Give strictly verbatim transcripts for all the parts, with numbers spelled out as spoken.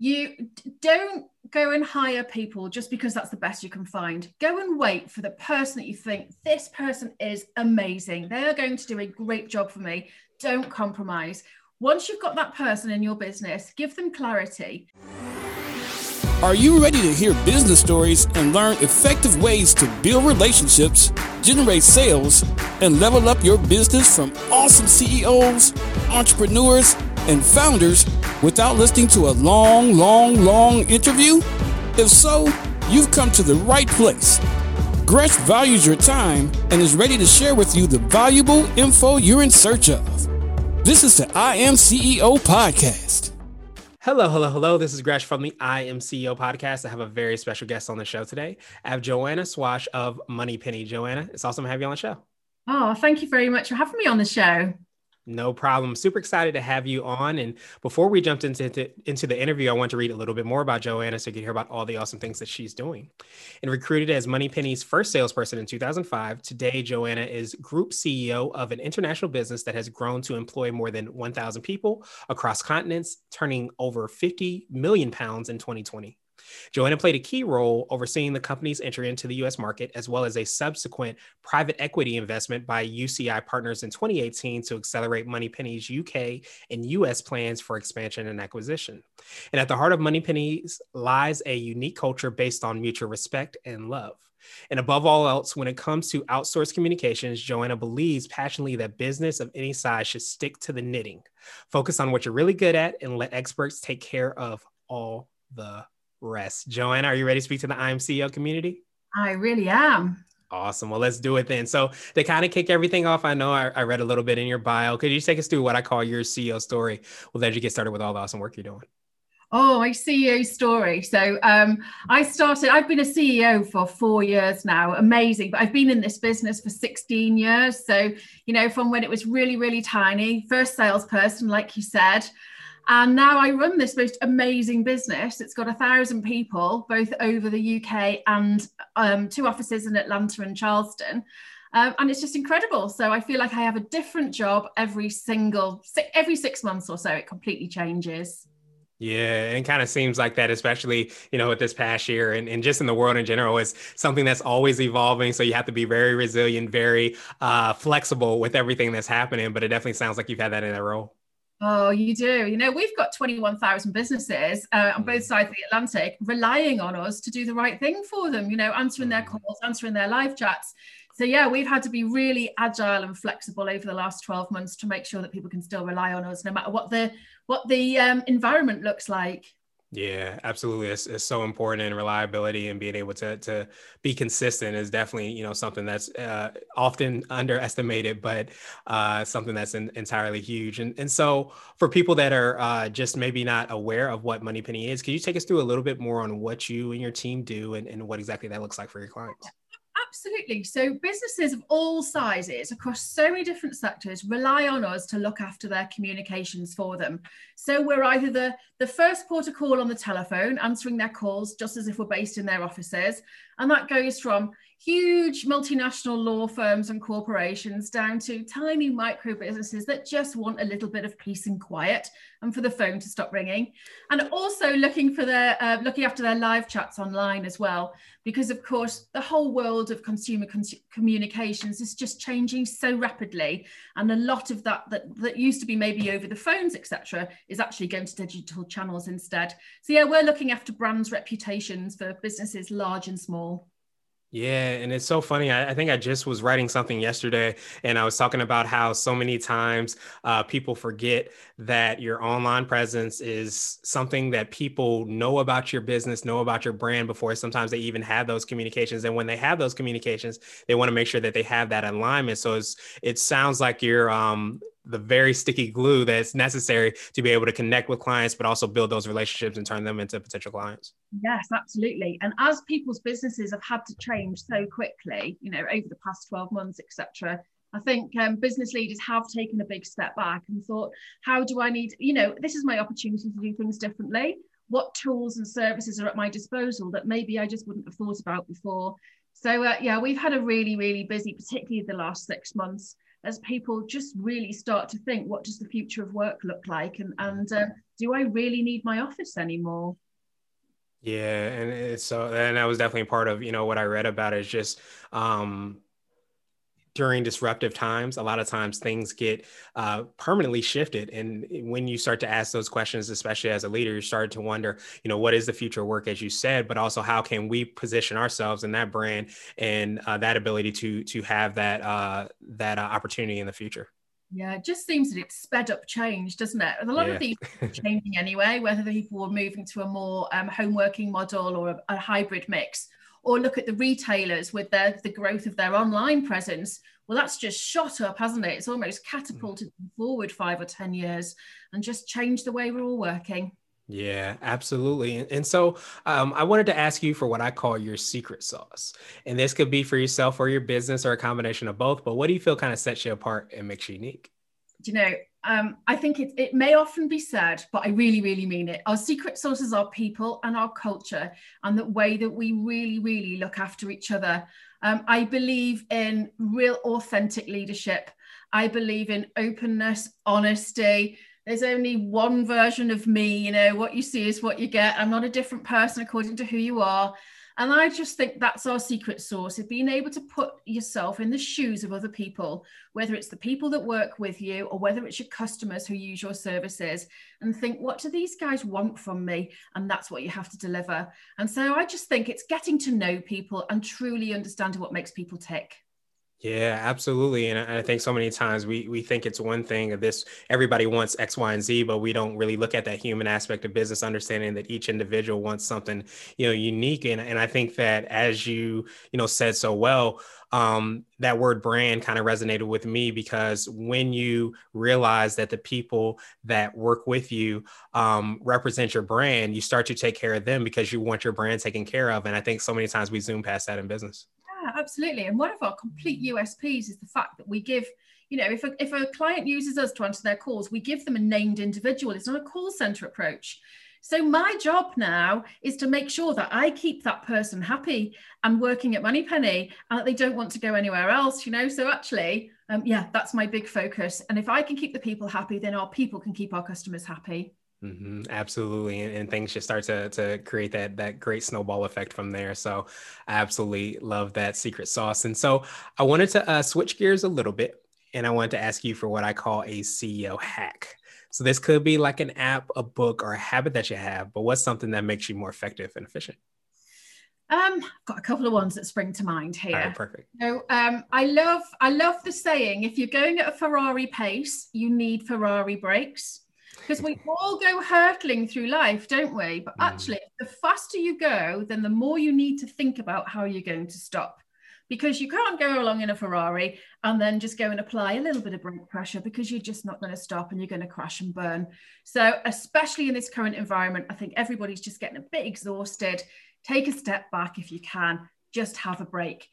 You don't go and hire people just because that's the best you can find. Go and wait for the person that you think, this person is amazing, they are going to do a great job for me. Don't compromise. Once you've got that person in your business, give them clarity. Are you ready to hear business stories and learn effective ways to build relationships, generate sales, and level up your business from awesome C E Os, entrepreneurs, and founders without listening to a long, long, long interview? If so, you've come to the right place. Gresh values your time and is ready to share with you the valuable info you're in search of. This is the I Am C E O podcast. Hello, hello, hello. This is Gresh from the I Am C E O podcast. I have a very special guest on the show today. I have Joanna Swash of Moneypenny. Joanna, it's awesome to have you on the show. Oh, thank you very much for having me on the show. No problem. Super excited to have you on. And before we jumped into, into, into the interview, I want to read a little bit more about Joanna so you can hear about all the awesome things that she's doing. And recruited as Moneypenny's first salesperson in two thousand five, today Joanna is group C E O of an international business that has grown to employ more than one thousand people across continents, turning over fifty million pounds in twenty twenty. Joanna played a key role overseeing the company's entry into the U S market, as well as a subsequent private equity investment by U C I Partners in twenty eighteen to accelerate Moneypenny's U K and U S plans for expansion and acquisition. And at the heart of Moneypenny's lies a unique culture based on mutual respect and love. And above all else, when it comes to outsourced communications, Joanna believes passionately that business of any size should stick to the knitting, focus on what you're really good at, and let experts take care of all the rest. Joanna, are you ready to speak to the I M C O community? I really am. Awesome. Well, let's do it then. So to kind of kick everything off, I know I, I read a little bit in your bio. Could you take us through what I call your C E O story? Well, then you get started with all the awesome work you're doing. Oh, my C E O story. So um, I started, I've been a C E O for four years now. Amazing. But I've been in this business for sixteen years. So, you know, from when it was really, really tiny, first salesperson, like you said. And now I run this most amazing business. It's got a thousand people, both over the U K and um, two offices in Atlanta and Charleston. Um, and it's just incredible. So I feel like I have a different job every single, every six months or so, it completely changes. Yeah, and it kind of seems like that, especially, you know, with this past year and, and just in the world in general, is something that's always evolving. So you have to be very resilient, very uh, flexible with everything that's happening. But it definitely sounds like you've had that in that role. Oh, you do. You know, we've got twenty-one thousand businesses uh, on both sides of the Atlantic relying on us to do the right thing for them, you know, answering their calls, answering their live chats. So, yeah, we've had to be really agile and flexible over the last twelve months to make sure that people can still rely on us no matter what the what the um, environment looks like. Yeah, absolutely. It's, it's so important, and reliability and being able to to be consistent is definitely, you know, something that's uh, often underestimated, but uh, something that's in, entirely huge. And and so for people that are uh, just maybe not aware of what Moneypenny is, can you take us through a little bit more on what you and your team do and, and what exactly that looks like for your clients? Absolutely. So businesses of all sizes across so many different sectors rely on us to look after their communications for them. So we're either the, the first port of call on the telephone, answering their calls, just as if we're based in their offices. And that goes from huge multinational law firms and corporations down to tiny micro businesses that just want a little bit of peace and quiet and for the phone to stop ringing. And also looking for their uh, looking after their live chats online as well, because of course the whole world of consumer con- communications is just changing so rapidly, and a lot of that that, that used to be maybe over the phones, etc., is actually going to digital channels instead. So yeah, we're looking after brands' reputations for businesses large and small. Yeah. And it's so funny. I, I think I just was writing something yesterday, and I was talking about how so many times uh, people forget that your online presence is something that people know about your business, know about your brand before sometimes they even have those communications. And when they have those communications, they want to make sure that they have that alignment. So it's, it sounds like you're um, the very sticky glue that's necessary to be able to connect with clients, but also build those relationships and turn them into potential clients. Yes, absolutely. And as people's businesses have had to change so quickly, you know, over the past twelve months, et cetera, I think um, business leaders have taken a big step back and thought, how do I need, you know, this is my opportunity to do things differently. What tools and services are at my disposal that maybe I just wouldn't have thought about before? So uh, yeah, we've had a really, really busy, particularly the last six months. as people just really start to think, what does the future of work look like? And, and uh, do I really need my office anymore? Yeah. And it's so, and that was definitely part of, you know, what I read about is just, um, during disruptive times, a lot of times things get uh, permanently shifted. And when you start to ask those questions, especially as a leader, you start to wonder, you know, what is the future of work, as you said, but also how can we position ourselves in that brand and uh, that ability to to have that uh, that uh, opportunity in the future? Yeah, it just seems that it's sped up change, doesn't it? And a lot yeah. of these are changing anyway, whether the people were moving to a more um, home working model or a, a hybrid mix. Or look at the retailers with their, the growth of their online presence. Well, that's just shot up, hasn't it? It's almost catapulted mm. forward five or ten years and just changed the way we're all working. Yeah, absolutely. And, and so um, I wanted to ask you for what I call your secret sauce. And this could be for yourself or your business or a combination of both. But what do you feel kind of sets you apart and makes you unique? Do you know, um, I think it, it may often be said, but I really, really mean it. Our secret sauces are people and our culture and the way that we really, really look after each other. Um, I believe in real authentic leadership. I believe in openness, honesty. There's only one version of me, you know, what you see is what you get. I'm not a different person according to who you are. And I just think that's our secret sauce, is being able to put yourself in the shoes of other people, whether it's the people that work with you or whether it's your customers who use your services, and think, what do these guys want from me? And that's what you have to deliver. And so I just think it's getting to know people and truly understanding what makes people tick. Yeah, absolutely. And I think so many times we we think it's one thing of this, everybody wants X, Y, and Z, but we don't really look at that human aspect of business, understanding that each individual wants something, you know, unique. And, and I think that, as you, you know, said so well, um, that word brand kind of resonated with me, because when you realize that the people that work with you um, represent your brand, you start to take care of them because you want your brand taken care of. And I think so many times we zoom past that in business. Absolutely. And one of our complete U S Ps is the fact that we give, you know, if a, if a client uses us to answer their calls, we give them a named individual. It's not a call center approach. So my job now is to make sure that I keep that person happy and working at Moneypenny, and that they don't want to go anywhere else, you know. So actually, um, yeah, that's my big focus. And if I can keep the people happy, then our people can keep our customers happy. Mm-hmm, absolutely. And, and things just start to, to create that, that great snowball effect from there. So I absolutely love that secret sauce. And so I wanted to uh, switch gears a little bit. And I wanted to ask you for what I call a C E O hack. So this could be like an app, a book, or a habit that you have, but what's something that makes you more effective and efficient? Um, I've got a couple of ones that spring to mind here. All right, perfect. So, um, I love, I love the saying, if you're going at a Ferrari pace, you need Ferrari brakes. Because we all go hurtling through life, don't we? But actually, the faster you go, then the more you need to think about how you're going to stop. Because you can't go along in a Ferrari and then just go and apply a little bit of brake pressure, because you're just not going to stop and you're going to crash and burn. So especially in this current environment, I think everybody's just getting a bit exhausted. Take a step back if you can. Just have a break.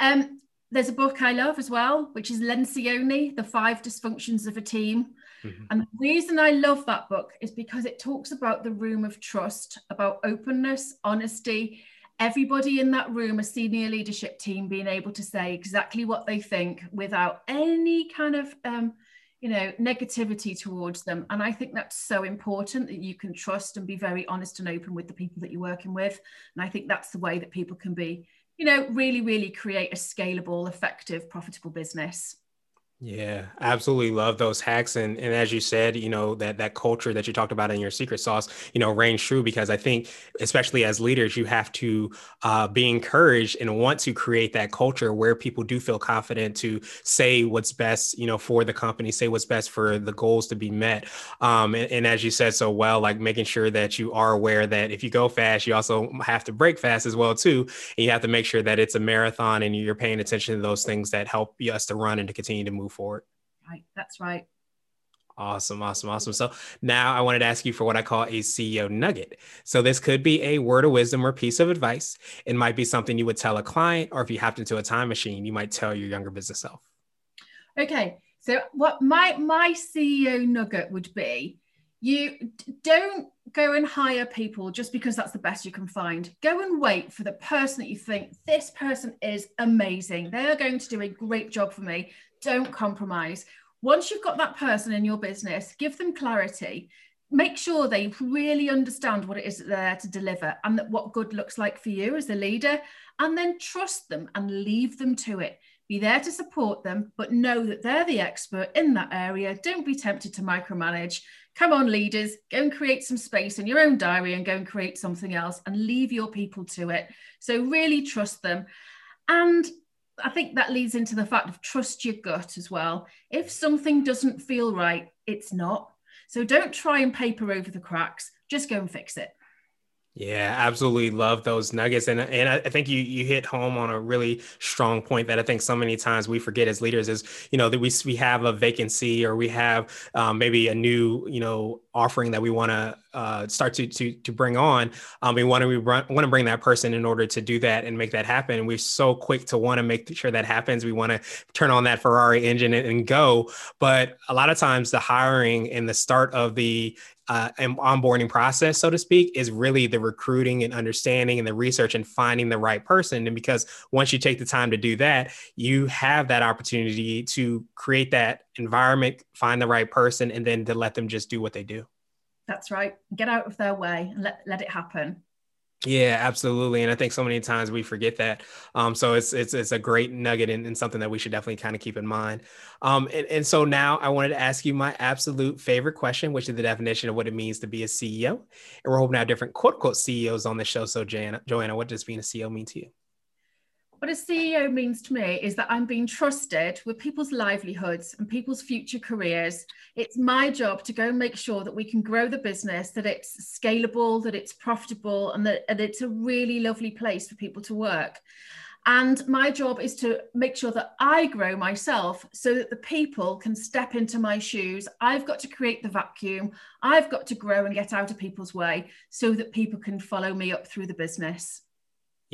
Um, there's a book I love as well, which is Lencioni, The Five Dysfunctions of a Team. Mm-hmm. And the reason I love that book is because it talks about the room of trust, about openness, honesty, everybody in that room, a senior leadership team, being able to say exactly what they think without any kind of, um, you know, negativity towards them. And I think that's so important, that you can trust and be very honest and open with the people that you're working with. And I think that's the way that people can be, you know, really, really create a scalable, effective, profitable business. Yeah, absolutely love those hacks. And, and as you said, you know, that that culture that you talked about in your secret sauce, you know, reigns true, because I think, especially as leaders, you have to uh, be encouraged and want to create that culture where people do feel confident to say what's best, you know, for the company, say what's best for the goals to be met. Um, and, and as you said so well, like making sure that you are aware that if you go fast, you also have to break fast as well, too. And you have to make sure that it's a marathon and you're paying attention to those things that help us to run and to continue to move forward. Right. That's right. Awesome. Awesome. Awesome. So now I wanted to ask you for what I call a C E O nugget. So this could be a word of wisdom or piece of advice. It might be something you would tell a client, or if you hopped into a time machine, you might tell your younger business self. Okay. So what my, my C E O nugget would be, you don't go and hire people just because that's the best you can find. Go and wait for the person that you think, this person is amazing. They are going to do a great job for me. don't compromise. Once you've got that person in your business, give them clarity. Make sure they really understand what it is that they're there to deliver and that what good looks like for you as a leader, and then trust them and leave them to it. Be there to support them, but know that they're the expert in that area. Don't be tempted to micromanage. Come on, leaders, go and create some space in your own diary and go and create something else, and leave your people to it. So really trust them. And I think that leads into the fact of trust your gut as well. If something doesn't feel right, it's not. So don't try and paper over the cracks. Just go and fix it. Yeah, absolutely love those nuggets. And, and I think you you hit home on a really strong point that I think so many times we forget as leaders is, you know, that we we have a vacancy, or we have um, maybe a new, you know, offering that we want to uh, start to to to bring on. Um, we want to we want to bring that person in order to do that and make that happen. And we're so quick to want to make sure that happens. We want to turn on that Ferrari engine and, and go. But a lot of times the hiring and the start of the Uh, and onboarding process, so to speak, is really the recruiting and understanding and the research and finding the right person. And because once you take the time to do that, you have that opportunity to create that environment, find the right person, and then to let them just do what they do. That's right. Get out of their way and let, let it happen. Yeah, absolutely. And I think so many times we forget that. Um, so it's it's it's a great nugget and, and something that we should definitely kind of keep in mind. Um, and, and so now I wanted to ask you my absolute favorite question, which is the definition of what it means to be a C E O. And we're hoping to have different quote unquote C E Os on the show. So Joanna, Joanna, what does being a C E O mean to you? What a C E O means to me is that I'm being trusted with people's livelihoods and people's future careers. It's my job to go and make sure that we can grow the business, that it's scalable, that it's profitable, and that and it's a really lovely place for people to work. And my job is to make sure that I grow myself so that the people can step into my shoes. I've got to create the vacuum. I've got to grow and get out of people's way so that people can follow me up through the business.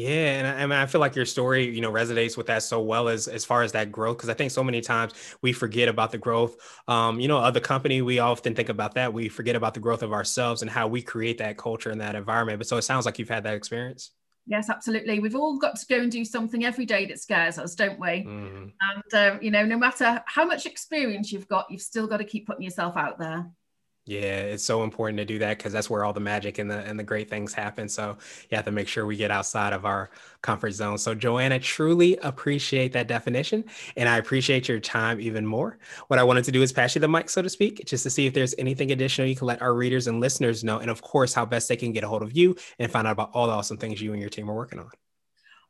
Yeah. And I, I mean, I feel like your story, you know, resonates with that so well as, as far as that growth, because I think so many times we forget about the growth, um, you know, of the company. We often think about that. We forget about the growth of ourselves and how we create that culture and that environment. But so it sounds like you've had that experience. Yes, absolutely. We've all got to go and do something every day that scares us, don't we? Mm-hmm. And, um, you know, no matter how much experience you've got, you've still got to keep putting yourself out there. Yeah, it's so important to do that because that's where all the magic and the and the great things happen. So you have to make sure we get outside of our comfort zone. So Joanna, truly appreciate that definition, and I appreciate your time even more. What I wanted to do is pass you the mic, so to speak, just to see if there's anything additional you can let our readers and listeners know, and of course, how best they can get a hold of you and find out about all the awesome things you and your team are working on.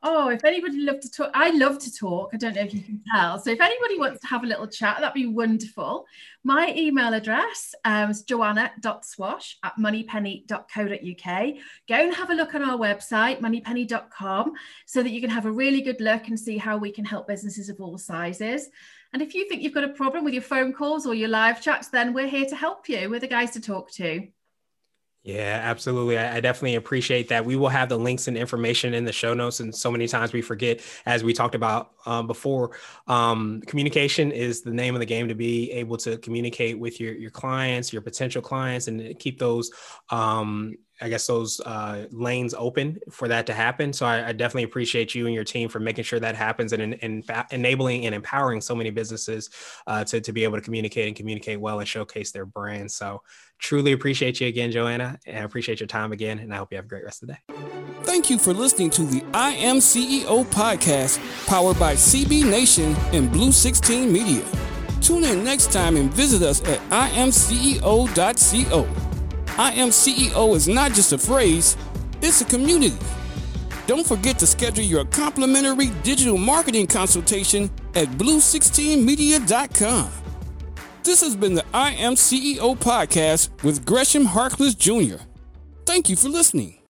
Oh, if anybody loved to talk, I love to talk. I don't know if you can tell. So if anybody wants to have a little chat, that'd be wonderful. My email address um, is joanna dot swash at moneypenny dot co dot uk. Go and have a look on our website, moneypenny dot com, so that you can have a really good look and see how we can help businesses of all sizes. And if you think you've got a problem with your phone calls or your live chats, then we're here to help you. We're the guys to talk to. Yeah, absolutely. I, I definitely appreciate that. We will have the links and information in the show notes. And so many times we forget, as we talked about um, before, um, communication is the name of the game, to be able to communicate with your, your clients, your potential clients, and keep those um, I guess those uh, lanes open for that to happen. So I, I definitely appreciate you and your team for making sure that happens and, and, and enabling and empowering so many businesses uh, to, to be able to communicate and communicate well and showcase their brand. So truly appreciate you again, Joanna, and I appreciate your time again. And I hope you have a great rest of the day. Thank you for listening to the I Am C E O podcast, powered by C B Nation and Blue sixteen Media. Tune in next time and visit us at i am c e o dot co. I Am C E O is not just a phrase, it's a community. Don't forget to schedule your complimentary digital marketing consultation at blue sixteen media dot com. This has been the I Am C E O podcast with Gresham Harkless Junior Thank you for listening.